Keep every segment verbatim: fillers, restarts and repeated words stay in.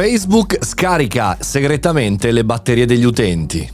Facebook scarica segretamente le batterie degli utenti.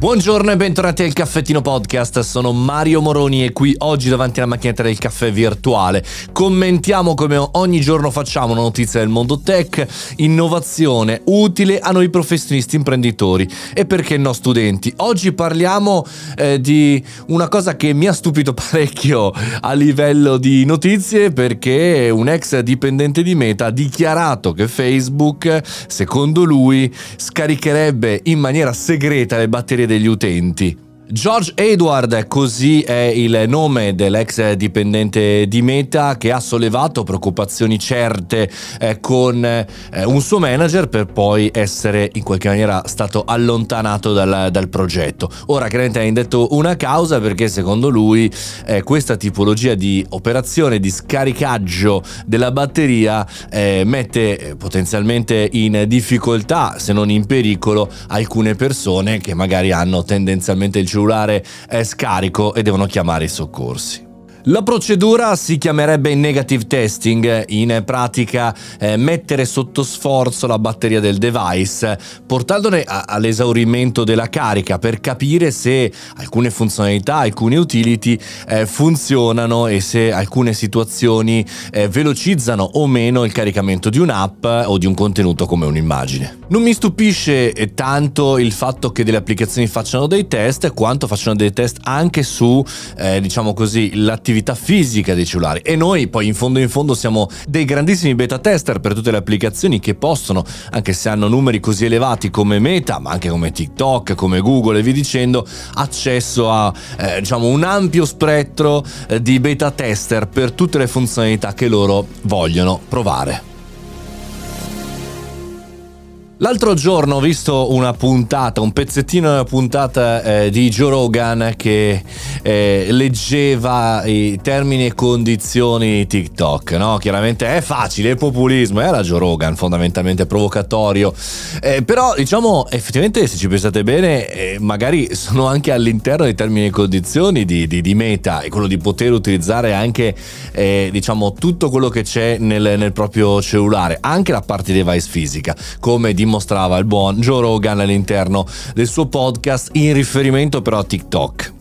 Buongiorno e bentornati al Caffettino Podcast, sono Mario Moroni e qui oggi davanti alla macchinetta del caffè virtuale commentiamo, come ogni giorno facciamo, una notizia del mondo tech, innovazione utile a noi professionisti, imprenditori e perché no studenti. Oggi parliamo eh, di una cosa che mi ha stupito parecchio a livello di notizie, perché un ex dipendente di Meta ha dichiarato che Facebook, secondo lui, scaricherebbe in maniera segreta le batterie degli utenti. George Edward, così è il nome dell'ex dipendente di Meta, che ha sollevato preoccupazioni certe eh, con eh, un suo manager, per poi essere in qualche maniera stato allontanato dal, dal progetto. Ora chiaramente ha indetto una causa perché secondo lui eh, questa tipologia di operazione di scaricaggio della batteria eh, mette potenzialmente in difficoltà, se non in pericolo, alcune persone che magari hanno tendenzialmente il cellulare è scarico e devono chiamare i soccorsi. La procedura si chiamerebbe negative testing, in pratica eh, mettere sotto sforzo la batteria del device, portandone a- all'esaurimento della carica, per capire se alcune funzionalità, alcune utility eh, funzionano e se alcune situazioni eh, velocizzano o meno il caricamento di un'app o di un contenuto come un'immagine. Non mi stupisce tanto il fatto che delle applicazioni facciano dei test, quanto facciano dei test anche su, eh, diciamo così, l'attività fisica dei cellulari, e noi poi in fondo in fondo siamo dei grandissimi beta tester per tutte le applicazioni che possono, anche se hanno numeri così elevati come Meta, ma anche come TikTok, come Google e via dicendo, accesso a eh, diciamo un ampio spettro eh, di beta tester per tutte le funzionalità che loro vogliono provare. L'altro giorno ho visto una puntata, un pezzettino della puntata eh, di Joe Rogan che eh, leggeva i termini e condizioni TikTok, no? Chiaramente è facile, è populismo, è la Joe Rogan, fondamentalmente provocatorio, eh, però diciamo effettivamente, se ci pensate bene, eh, magari sono anche all'interno dei termini e condizioni di, di, di Meta, e quello di poter utilizzare anche eh, diciamo tutto quello che c'è nel, nel proprio cellulare, anche la parte device fisica, come di mostrava il buon Joe Rogan all'interno del suo podcast, in riferimento però a TikTok.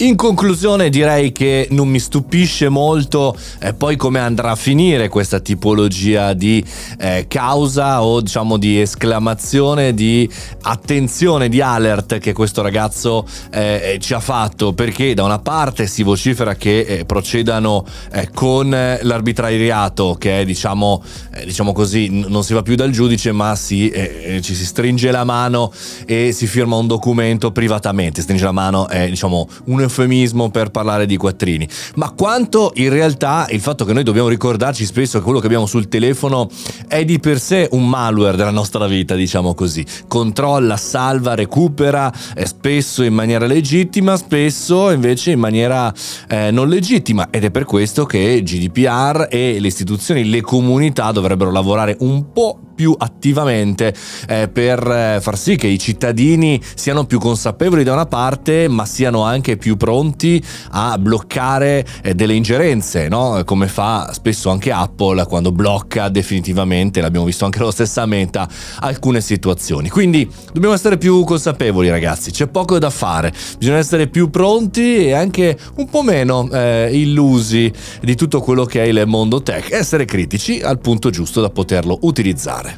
In conclusione direi che non mi stupisce molto eh, poi come andrà a finire questa tipologia di eh, causa, o diciamo di esclamazione, di attenzione, di alert che questo ragazzo eh, ci ha fatto, perché da una parte si vocifera che eh, procedano eh, con l'arbitrariato, che è diciamo, eh, diciamo così, n- non si va più dal giudice, ma si, eh, ci si stringe la mano e si firma un documento privatamente. Stringe la mano è diciamo un eufemismo per parlare di quattrini, ma quanto in realtà il fatto che noi dobbiamo ricordarci spesso che quello che abbiamo sul telefono è di per sé un malware della nostra vita, diciamo così, controlla, salva, recupera eh, spesso in maniera legittima, spesso invece in maniera eh, non legittima, ed è per questo che G D P R e le istituzioni, le comunità dovrebbero lavorare un po' più attivamente eh, per eh, far sì che i cittadini siano più consapevoli da una parte, ma siano anche più pronti a bloccare eh, delle ingerenze, no? Come fa spesso anche Apple quando blocca definitivamente, l'abbiamo visto anche la stessa Meta, alcune situazioni. Quindi dobbiamo essere più consapevoli, ragazzi, c'è poco da fare, bisogna essere più pronti e anche un po' meno eh, illusi di tutto quello che è il mondo tech, essere critici al punto giusto da poterlo utilizzare.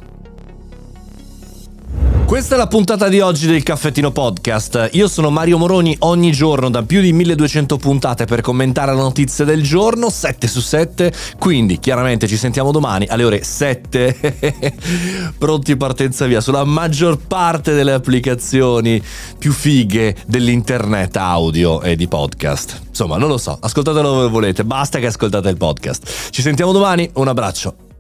Questa è la puntata di oggi del Caffettino Podcast. Io sono Mario Moroni, ogni giorno da più di milleduecento puntate per commentare le notizie del giorno, sette su sette, quindi chiaramente ci sentiamo domani alle ore sette, pronti partenza via, sulla maggior parte delle applicazioni più fighe dell'internet audio e di podcast. Insomma, non lo so, ascoltatelo dove volete, basta che ascoltate il podcast. Ci sentiamo domani, un abbraccio.